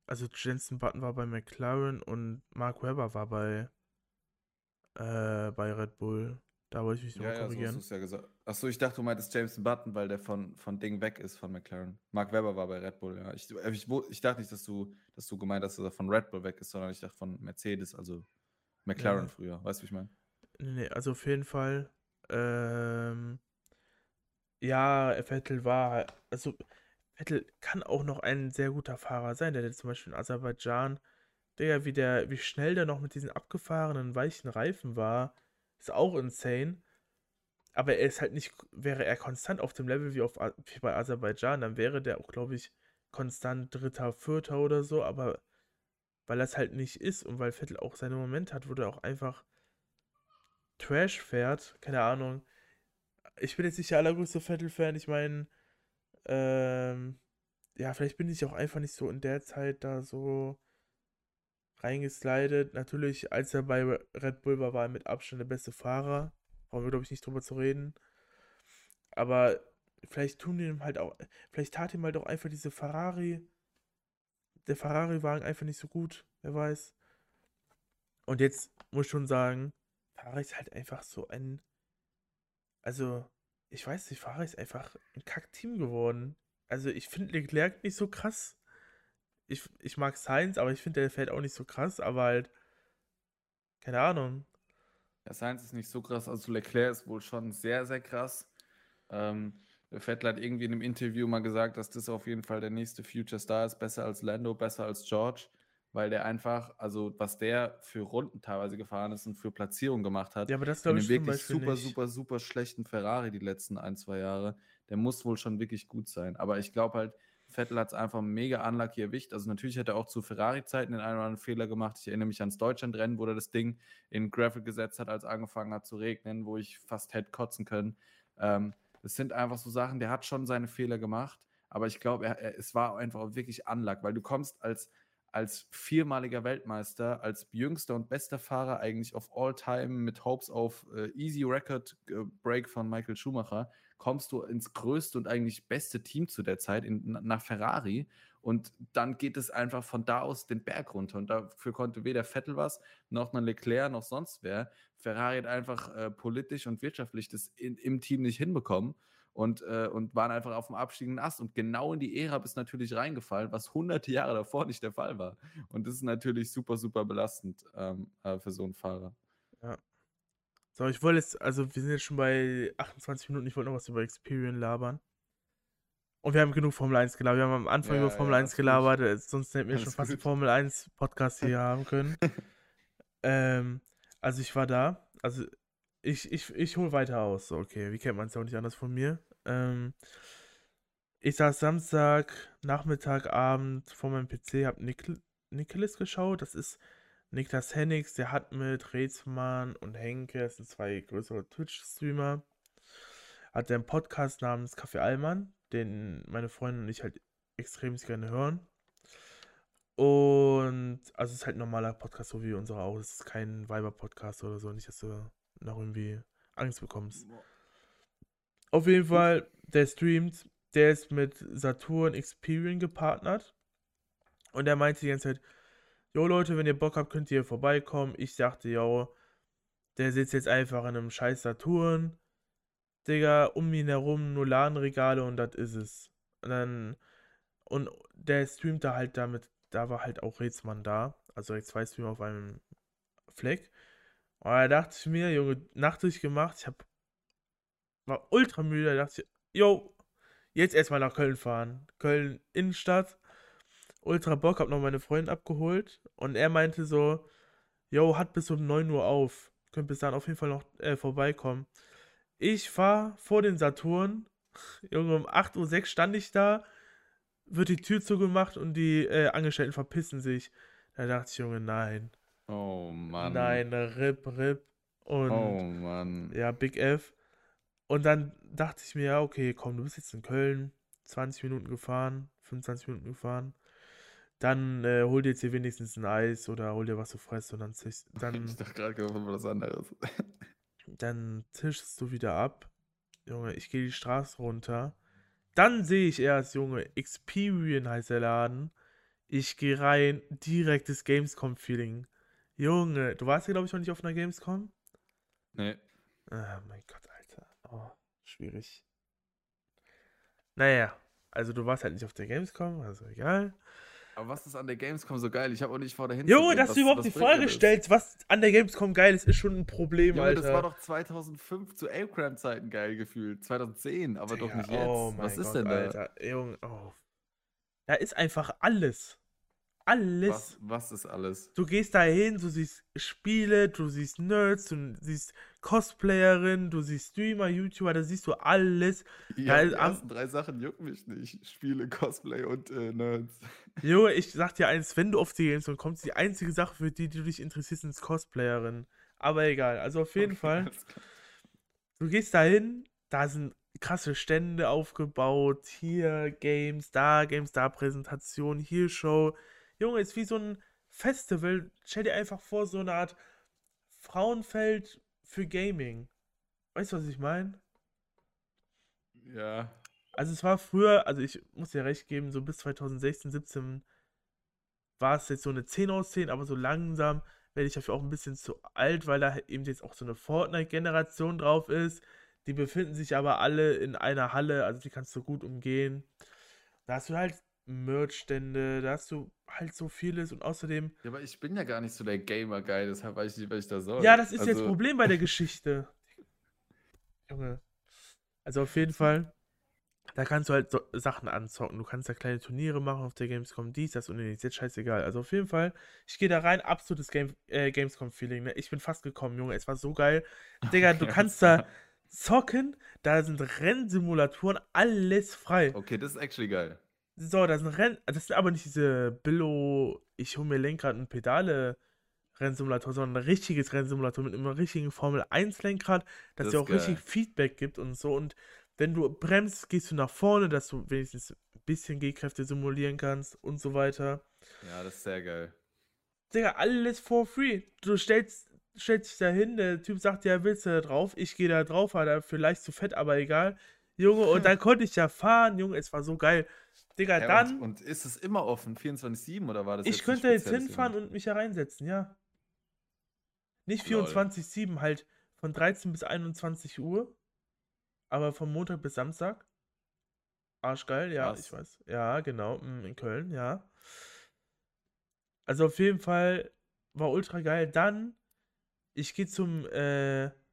Also Jenson Button war bei McLaren und Mark Webber war bei Red Bull. Da wollte ich mich nochmal korrigieren. So hast du's ja gesagt. Achso, ich dachte, du meintest Jenson Button, weil der von Ding weg ist, von McLaren. Mark Webber war bei Red Bull, ja. Ich dachte nicht, dass du gemeint hast, dass er von Red Bull weg ist, sondern ich dachte von Mercedes, also McLaren früher. Weißt du, wie ich meine? Nee, also auf jeden Fall. Ja, Vettel war... Also Vettel kann auch noch ein sehr guter Fahrer sein, der zum Beispiel in Aserbaidschan, wie schnell der noch mit diesen abgefahrenen, weichen Reifen war, ist auch insane. Aber er ist halt nicht, wäre er konstant auf dem Level wie bei Aserbaidschan, dann wäre der auch, glaube ich, konstant Dritter, Vierter oder so, aber weil das halt nicht ist und weil Vettel auch seine Momente hat, wo der auch einfach Trash fährt, keine Ahnung. Ich bin jetzt nicht der allergrößte Vettel-Fan, ich meine, ja, vielleicht bin ich auch einfach nicht so in der Zeit da so reingeslidet. Natürlich, als er bei Red Bull war, war er mit Abstand der beste Fahrer. Brauchen wir, glaube ich, nicht drüber zu reden. Aber vielleicht tat ihm halt auch einfach der Ferrari-Wagen einfach nicht so gut, wer weiß. Und jetzt muss ich schon sagen, Ferrari ist halt einfach ich weiß nicht, Ferrari ist einfach ein Kack-Team geworden. Also ich finde Leclerc nicht so krass. Ich mag Sainz, aber ich finde, der fällt auch nicht so krass, aber halt, keine Ahnung. Ja, Sainz ist nicht so krass, also Leclerc ist wohl schon sehr, sehr krass. Vettel hat irgendwie in einem Interview mal gesagt, dass das auf jeden Fall der nächste Future Star ist, besser als Lando, besser als George, weil der einfach, also was der für Runden teilweise gefahren ist und für Platzierung gemacht hat. Ja, aber das glaube ich wirklich super, super, super schlechten Ferrari die letzten 1-2 Jahre, der muss wohl schon wirklich gut sein. Aber ich glaube halt, Vettel hat es einfach mega unlucky erwischt. Also natürlich hat er auch zu Ferrari-Zeiten den einen oder anderen Fehler gemacht. Ich erinnere mich ans Deutschlandrennen, wo er das Ding in Gravel gesetzt hat, als angefangen hat zu regnen, wo ich fast hätte kotzen können. Das sind einfach so Sachen, der hat schon seine Fehler gemacht, aber ich glaube, es war einfach wirklich Unluck, weil du kommst als viermaliger Weltmeister, als jüngster und bester Fahrer eigentlich of all time mit Hopes auf Easy Record Break von Michael Schumacher, kommst du ins größte und eigentlich beste Team zu der Zeit nach Ferrari und dann geht es einfach von da aus den Berg runter und dafür konnte weder Vettel was, noch ein Leclerc, noch sonst wer. Ferrari hat einfach politisch und wirtschaftlich das im Team nicht hinbekommen. Und waren einfach auf dem abstiegenden Ast. Und genau in die Ära bist natürlich reingefallen, was hunderte Jahre davor nicht der Fall war. Und das ist natürlich super, super belastend für so einen Fahrer. Ja. So, ich wollte jetzt, also wir sind jetzt schon bei 28 Minuten, ich wollte noch was über Experian labern. Und wir haben genug Formel 1 gelabert. Wir haben am Anfang über Formel 1 gelabert, sonst hätten wir schon fast einen Formel 1 Podcast hier haben können. Also ich war da, also ich hole weiter aus. So, okay, wie kennt man es ja auch nicht anders von mir. Ich saß Samstag, Nachmittagabend vor meinem PC, hab Nicholas geschaut. Das ist Niklas Hennings, der hat mit Rezmann und Henke, das sind zwei größere Twitch-Streamer, hat einen Podcast namens Kaffee Allmann, den meine Freundin und ich halt extrem gerne hören. Und also es ist halt ein normaler Podcast, so wie unsere auch. Es ist kein Weiber-Podcast oder so, nicht, dass du noch irgendwie Angst bekommst. Auf jeden Fall, der streamt, der ist mit Saturn Experian gepartnert und der meinte die ganze Zeit, jo Leute, wenn ihr Bock habt, könnt ihr vorbeikommen. Ich dachte, jo, der sitzt jetzt einfach in einem scheiß Saturn, Digga, um ihn herum nur Ladenregale und das ist es. Und der streamt da halt damit, da war halt auch Rezmann da, also zwei Streamer auf einem Fleck. Und da dachte ich mir, Junge, Nacht durchgemacht, war ultra müde, da dachte ich, yo, jetzt erstmal nach Köln fahren. Köln Innenstadt, ultra Bock, hab noch meine Freundin abgeholt und er meinte so, yo, hat bis um 9 Uhr auf, könnt bis dann auf jeden Fall noch vorbeikommen. Ich fahr vor den Saturn, Junge, um 8:06 Uhr stand ich da, wird die Tür zugemacht und die Angestellten verpissen sich. Da dachte ich, Junge, nein. Oh Mann. Nein, RIP. Und oh Mann. Ja, Big F. Und dann dachte ich mir, ja, okay, komm, du bist jetzt in Köln, 20 Minuten gefahren, 25 Minuten gefahren. Dann hol dir jetzt hier wenigstens ein Eis oder hol dir was zu fressen und dann ich dachte gerade was anderes. Dann tischst du wieder ab. Junge, ich gehe die Straße runter. Dann sehe ich erst, Junge, Experian heißt der Laden. Ich gehe rein, direktes Gamescom-Feeling. Junge, du warst ja, glaube ich, noch nicht auf einer Gamescom? Nee. Ah, mein Gott, Alter. Oh, schwierig. Naja, also du warst halt nicht auf der Gamescom, also egal. Aber was ist an der Gamescom so geil? Ich habe auch nicht vor dahin. Junge, dass du überhaupt die Frage stellst, was an der Gamescom geil ist, ist schon ein Problem, Junge, Alter. Das war doch 2005 zu Abraham-Zeiten geil gefühlt. 2010, aber Digga, doch nicht jetzt. Oh mein was Gott, ist denn da? Alter, Junge, oh. Da ist einfach alles. Alles. Was ist alles? Du gehst da hin, du siehst Spiele, du siehst Nerds, du siehst Cosplayerinnen, du siehst Streamer, YouTuber, da siehst du alles. Ja, die ersten drei Sachen jucken mich nicht. Spiele, Cosplay und Nerds. Junge, ich sag dir eins, wenn du auf die Gamescom kommst, die einzige Sache, für die du dich interessierst, sind Cosplayerinnen. Aber egal, also auf jeden Fall. Du gehst da hin, da sind krasse Stände aufgebaut, hier Games, da Präsentation, hier Show. Junge, ist wie so ein Festival. Stell dir einfach vor, so eine Art Frauenfeld für Gaming. Weißt du, was ich meine? Ja. Also es war früher, also ich muss dir recht geben, so bis 2016, 17 war es jetzt so eine 10/10, aber so langsam werde ich dafür auch ein bisschen zu alt, weil da eben jetzt auch so eine Fortnite-Generation drauf ist. Die befinden sich aber alle in einer Halle, also die kannst du gut umgehen. Da hast du halt Merch-Stände, da hast du halt so vieles und außerdem... Ja, aber ich bin ja gar nicht so der Gamer-Guy, deshalb weiß ich nicht, was ich da soll. Ja, das ist also... jetzt das Problem bei der Geschichte. Junge. Also auf jeden Fall, da kannst du halt so Sachen anzocken. Du kannst da kleine Turniere machen auf der Gamescom, dies, das und nichts. Jetzt scheißegal. Also auf jeden Fall, ich gehe da rein, absolutes Gamescom-Feeling. Ne? Ich bin fast gekommen, Junge, es war so geil. Digga, okay, du kannst da zocken, da sind Rennsimulatoren, alles frei. Okay, das ist actually geil. So, das sind aber nicht diese Billo, ich hole mir Lenkrad und Pedale Rennsimulator, sondern ein richtiges Rennsimulator mit einem richtigen Formel 1 Lenkrad, dass das dir auch geil richtig Feedback gibt und so. Und wenn du bremst, gehst du nach vorne, dass du wenigstens ein bisschen Gehkräfte simulieren kannst und so weiter. Ja, das ist sehr geil. Digga, alles for free. Du stellst dich da hin, der Typ sagt dir, ja, willst du da drauf? Ich gehe da drauf, war da vielleicht zu fett, aber egal. Junge, und dann konnte ich ja fahren, Junge, es war so geil. Digga, ja, dann... Und ist es immer offen, 24/7, oder war das jetzt? Ich könnte jetzt hinfahren und mich da reinsetzen, ja. Nicht 24/7, halt von 13 bis 21 Uhr, aber von Montag bis Samstag. Arschgeil, ja, was? Ich weiß. Ja, genau, in Köln, ja. Also auf jeden Fall war ultra geil. Dann, ich gehe da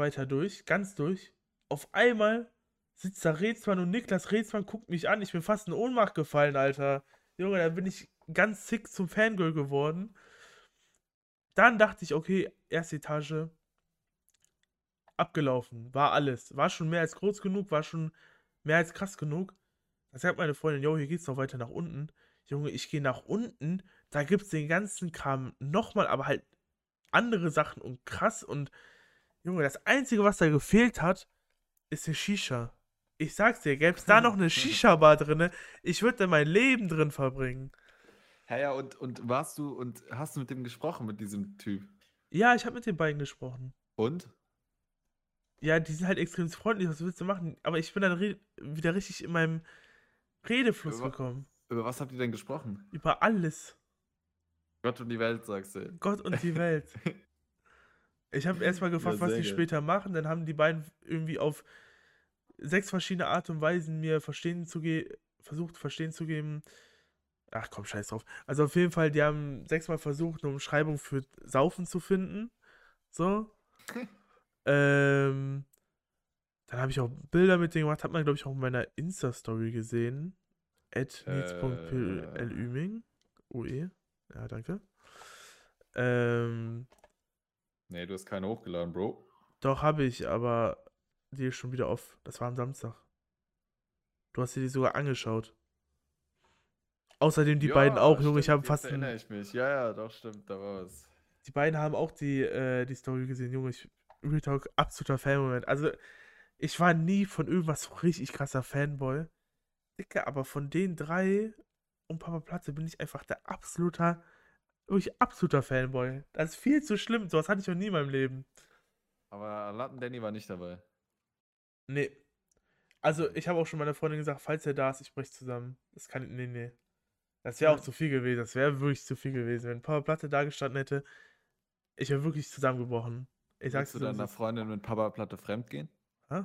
weiter durch, ganz durch. Auf einmal sitzt da Rezmann und Niklas Rezmann guckt mich an. Ich bin fast in Ohnmacht gefallen, Alter. Junge, da bin ich ganz sick zum Fangirl geworden. Dann dachte ich, okay, erste Etage, abgelaufen, war alles. War schon mehr als groß genug, war schon mehr als krass genug. Da sagt meine Freundin, jo, hier geht's noch weiter nach unten. Junge, ich gehe nach unten, da gibt's den ganzen Kram nochmal, aber halt andere Sachen und krass. Und Junge, das Einzige, was da gefehlt hat, ist eine Shisha. Ich sag's dir, gäbe es da noch eine Shisha-Bar drin, ich würde da mein Leben drin verbringen. Ja, und warst du und hast du mit dem gesprochen, mit diesem Typ? Ja, ich habe mit den beiden gesprochen. Und? Ja, die sind halt extrem freundlich, was willst du machen? Aber ich bin dann wieder richtig in meinem Redefluss gekommen. Über was habt ihr denn gesprochen? Über alles. Gott und die Welt, sagst du. Gott und die Welt. Ich habe erstmal gefragt, ja, was die später machen, dann haben die beiden irgendwie auf 6 verschiedene Art und Weisen mir versucht, verstehen zu geben. Ach komm, scheiß drauf. Also auf jeden Fall, die haben 6-mal versucht, eine Umschreibung für Saufen zu finden. So. Dann habe ich auch Bilder mit denen gemacht, hat man, glaube ich, auch in meiner Insta-Story gesehen. @needs.plüming. OE. Ja, danke. Nee, du hast keine hochgeladen, Bro. Doch, habe ich, aber die ist schon wieder off. Das war am Samstag. Du hast dir die sogar angeschaut. Außerdem die beiden auch, stimmt, Junge, ich habe fast... erinnere ich mich, ja, doch, stimmt, da war was. Die beiden haben auch die Story gesehen, Junge, ich... Real Talk, absoluter Fan-Moment. Also, ich war nie von irgendwas so richtig krasser Fanboy. Dicke, aber von den drei und Papa Platte bin ich einfach der absoluter Fanboy. Das ist viel zu schlimm, sowas hatte ich noch nie in meinem Leben. Aber Latten Danny war nicht dabei. Nee. Also, ich habe auch schon meiner Freundin gesagt, falls er da ist, ich breche zusammen. Das kann ich, nee. Das wäre auch zu viel gewesen. Das wäre wirklich zu viel gewesen. Wenn Papa Platte da gestanden hätte, ich wäre wirklich zusammengebrochen. Ich sag's dir. Willst du deiner Freundin mit Papa Platte fremdgehen? Hä?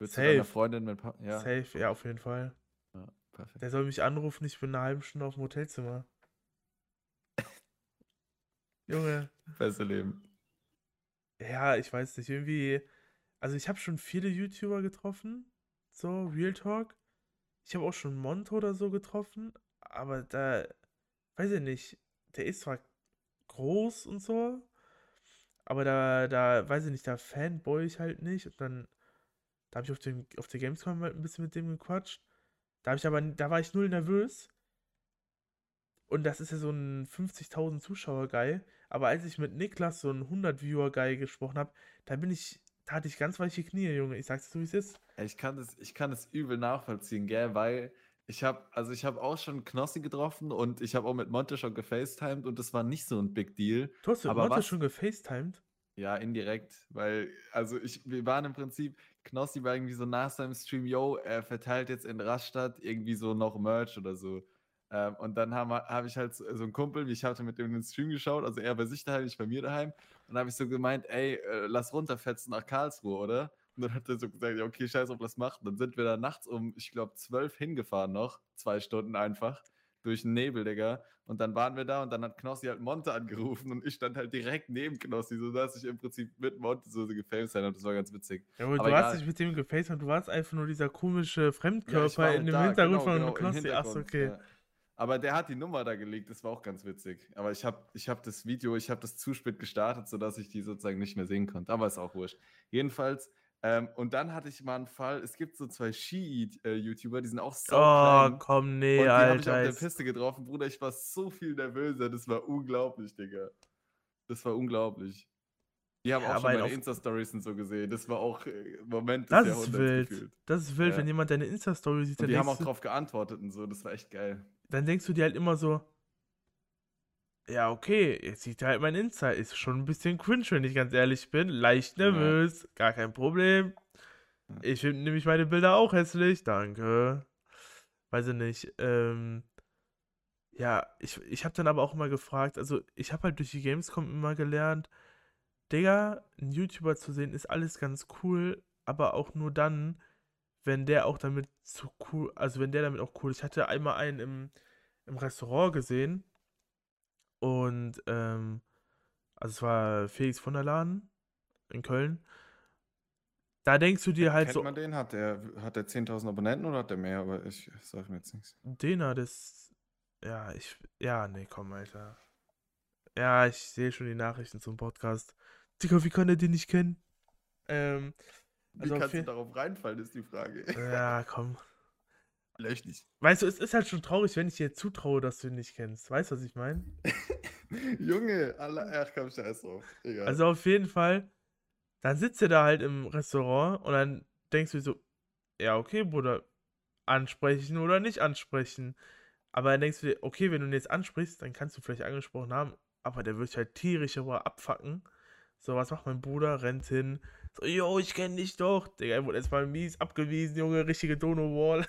Willst du deiner Freundin mit Papa... Ja. Safe, ja, auf jeden Fall. Ja, perfekt. Der soll mich anrufen, ich bin eine halbe Stunde auf dem Hotelzimmer. Junge. Beste Leben. Ja, ich weiß nicht, irgendwie... Also ich habe schon viele YouTuber getroffen, so Real Talk. Ich habe auch schon Monto oder so getroffen, aber da... Weiß ich nicht, der ist zwar groß und so... Aber da weiß ich nicht, da fanboy ich halt nicht. Und dann, da habe ich auf der Gamescom halt ein bisschen mit dem gequatscht. Da war ich null nervös. Und das ist ja so ein 50.000 Zuschauer-Guy. Aber als ich mit Niklas, so ein 100-Viewer-Guy, gesprochen habe, da hatte ich ganz weiche Knie, Junge. Ich sag's dir so, wie es ist. Ich kann das übel nachvollziehen, gell, weil... Ich habe auch schon Knossi getroffen und ich habe auch mit Monte schon gefacetimed und das war nicht so ein Big Deal. Du hast mit Monte schon gefacetimed? Ja, indirekt, weil, also wir waren im Prinzip, Knossi war irgendwie so nach seinem Stream, yo, er verteilt jetzt in Rastatt irgendwie so noch Merch oder so. Und dann hab ich halt so einen Kumpel, ich hatte mit dem den Stream geschaut, also er bei sich daheim, ich bei mir daheim. Und habe ich so gemeint, ey, lass runterfetzen nach Karlsruhe, oder? Und dann hat er so gesagt, ja, okay, scheiß auf, lass machen. Dann sind wir da nachts um, ich glaube, 12 hingefahren noch. 2 Stunden einfach. Durch den Nebel, Digga. Und dann waren wir da und dann hat Knossi halt Monte angerufen und ich stand halt direkt neben Knossi, sodass ich im Prinzip mit Monte so gefaced sein habe. Das war ganz witzig. Ja, aber du hast dich mit dem gefaced und du warst einfach nur dieser komische Fremdkörper, ja, halt in dem Hintergrund von Knossi. Achso, okay. Ja. Aber der hat die Nummer da gelegt, das war auch ganz witzig. Aber ich habe das zu spät gestartet, sodass ich die sozusagen nicht mehr sehen konnte. Aber ist auch wurscht. Jedenfalls. Und dann hatte ich mal einen Fall, es gibt so 2 Ski-YouTuber, die sind auch so klein. Oh, komm, nee, und die Alter. Die habe ich auf der Piste getroffen, Bruder, ich war so viel nervöser, das war unglaublich, Digga. Das war unglaublich. Die haben auch schon meine Insta-Stories und so gesehen, das war auch Moment des Jahrhunderts wild. Gefühlt. Das ist wild, ja. Wenn jemand deine Insta-Story sieht. Und die haben auch drauf geantwortet und so, das war echt geil. Dann denkst du dir halt immer so, ja, okay, jetzt sieht halt mein Insta. Ist schon ein bisschen cringe, wenn ich ganz ehrlich bin. Leicht nervös, gar kein Problem. Ich finde nämlich meine Bilder auch hässlich, danke. Weiß ich nicht. Ja, ich habe dann aber auch immer gefragt, also ich habe halt durch die Gamescom immer gelernt, Digga, einen YouTuber zu sehen ist alles ganz cool, aber auch nur dann, wenn der auch damit zu cool, also wenn der damit auch cool ist. Ich hatte einmal einen im Restaurant gesehen, und also es war Felix von der Laden in Köln. Da denkst du dir halt so... Kennt man den? Hat der 10.000 Abonnenten oder hat der mehr? Aber ich sag mir jetzt nichts. Den hat es... Ja, nee, komm, Alter. Ja, ich sehe schon die Nachrichten zum Podcast. Digga, wie kann der den nicht kennen? Also wie kannst du darauf reinfallen, ist die Frage. Ja, komm. Vielleicht nicht. Weißt du, es ist halt schon traurig, wenn ich dir zutraue, dass du ihn nicht kennst. Weißt du, was ich meine? Junge, ach komm, scheiß drauf. Egal. Also auf jeden Fall, dann sitzt ihr da halt im Restaurant und dann denkst du dir so, ja okay, Bruder, ansprechen oder nicht ansprechen. Aber dann denkst du dir, okay, wenn du ihn jetzt ansprichst, dann kannst du vielleicht angesprochen haben, aber der wird halt tierisch aber abfacken. So, was macht mein Bruder? Rennt hin. So, yo, ich kenne dich doch. Digga, ich wurde jetzt mal mies abgewiesen, Junge, richtige Dono-Wall.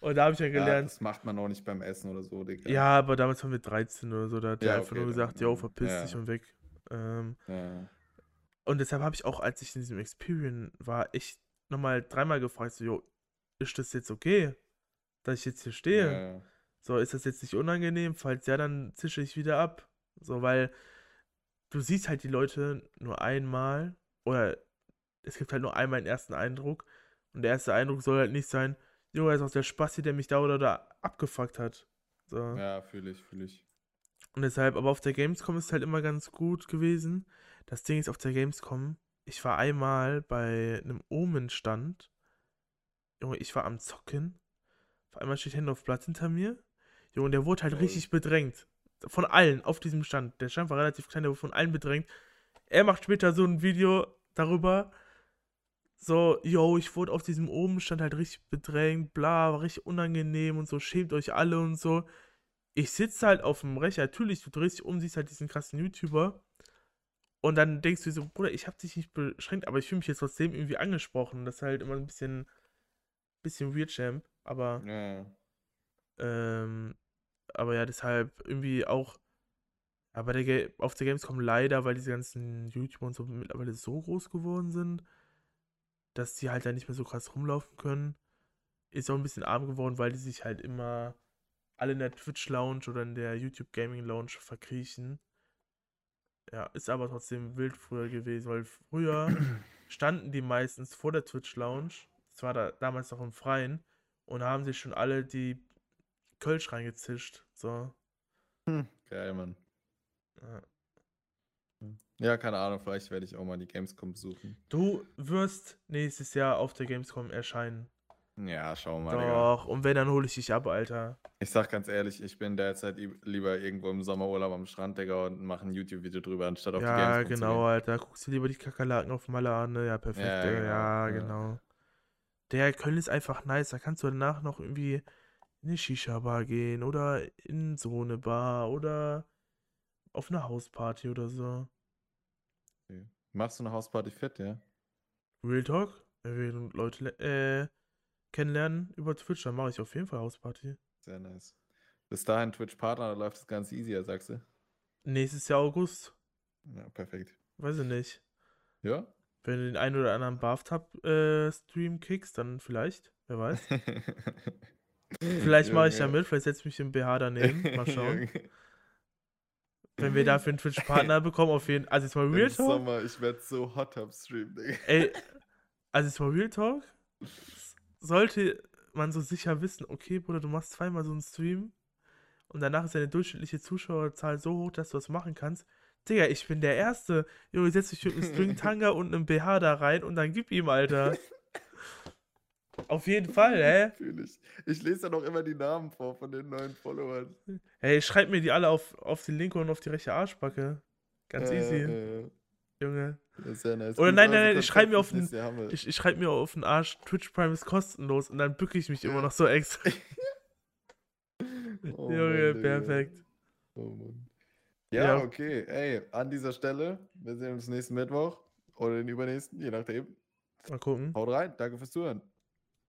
Und da habe ich ja gelernt. Das macht man auch nicht beim Essen oder so, Digga. Ja, aber damals waren wir 13 oder so, da hat er einfach nur gesagt, yo, verpiss dich und weg. Und deshalb habe ich auch, als ich in diesem Experian war, echt nochmal 3-mal gefragt, so, yo, ist das jetzt okay, dass ich jetzt hier stehe? Ja. So, ist das jetzt nicht unangenehm? Falls ja, dann zische ich wieder ab. So, weil du siehst halt die Leute nur einmal, oder es gibt halt nur einmal den ersten Eindruck. Und der erste Eindruck soll halt nicht sein, Junge, ist auch der Spasti, der mich da oder da abgefuckt hat. So. Ja, fühle ich. Und deshalb, aber auf der Gamescom ist es halt immer ganz gut gewesen. Das Ding ist, auf der Gamescom, ich war einmal bei einem Omen-Stand. Junge, ich war am Zocken. Auf einmal steht Hände auf Platz hinter mir. Junge, der wurde halt richtig bedrängt. Von allen auf diesem Stand. Der Stand war relativ klein, der wurde von allen bedrängt. Er macht später so ein Video darüber. So, yo, ich wurde auf diesem oben Stand halt richtig bedrängt, bla, war richtig unangenehm und so, schämt euch alle und so. Ich sitze halt auf dem Rechner, natürlich, du drehst dich um, siehst halt diesen krassen YouTuber. Und dann denkst du dir so, Bruder, ich hab dich nicht beschränkt, aber ich fühle mich jetzt trotzdem irgendwie angesprochen. Das ist halt immer ein bisschen weird, Champ, aber ja. Aber ja, deshalb irgendwie auch aber auf der Gamescom leider, weil diese ganzen YouTuber und so mittlerweile so groß geworden sind, dass die halt dann nicht mehr so krass rumlaufen können. Ist auch ein bisschen arm geworden, weil die sich halt immer alle in der Twitch-Lounge oder in der YouTube-Gaming-Lounge verkriechen. Ja, ist aber trotzdem wild früher gewesen, weil früher standen die meistens vor der Twitch-Lounge, das war da damals noch im Freien, und haben sich schon alle die Kölsch reingezischt, so. Geil, Mann. Ja. Ja, keine Ahnung, vielleicht werde ich auch mal die Gamescom besuchen. Du wirst nächstes Jahr auf der Gamescom erscheinen. Ja, schauen wir mal. Doch, Digga. Und wenn, dann hole ich dich ab, Alter. Ich sag ganz ehrlich, ich bin derzeit lieber irgendwo im Sommerurlaub am Strand, Digga, und mache ein YouTube-Video drüber, anstatt auf die Gamescom zu gehen. Ja, genau, Alter. Guckst du lieber die Kakerlaken auf Malle an, ne? Ja, perfekt, ja, Digga. Ja, genau. Der Köln ist einfach nice, da kannst du danach noch irgendwie in eine Shisha-Bar gehen oder in so eine Bar oder auf eine Hausparty oder so. Okay. Machst du eine Hausparty fett, ja? Real Talk? Wir werden Leute kennenlernen über Twitch, dann mache ich auf jeden Fall Hausparty. Sehr nice. Bis dahin Twitch-Partner, da läuft das Ganze easier, sagst du? Nächstes Jahr August. Ja, perfekt. Weiß ich nicht. Ja? Wenn du den einen oder anderen BAFTAB-Stream kickst, dann vielleicht, wer weiß. Vielleicht mache ich ja mit, vielleicht setze ich mich im BH daneben, mal schauen. Wenn wir dafür einen Twitch-Partner bekommen, auf jeden Fall. Also, jetzt mal Real Talk. Im Sommer, ich werde so hot am Stream, Digga. Ey, also, jetzt mal Real Talk. Sollte man so sicher wissen, okay, Bruder, du machst zweimal so einen Stream und danach ist deine durchschnittliche Zuschauerzahl so hoch, dass du das machen kannst. Digga, ich bin der Erste. Junge, setz dich mit einem String-Tanga und einem BH da rein und dann gib ihm, Alter. Auf jeden Fall, hä? Natürlich. Ich lese dann auch immer die Namen vor von den neuen Followern. Hey, schreib mir die alle auf die linke und auf die rechte Arschbacke. Ganz easy. Junge. Das ist ja nice. Oder nein, ich schreib mir auf den Arsch, Twitch Prime ist kostenlos und dann bücke ich mich immer noch so extra. Oh Junge, Mann, perfekt. Oh Mann. Ja, okay. Ey, an dieser Stelle, wir sehen uns nächsten Mittwoch oder den übernächsten, je nachdem. Mal gucken. Haut rein, danke fürs Zuhören.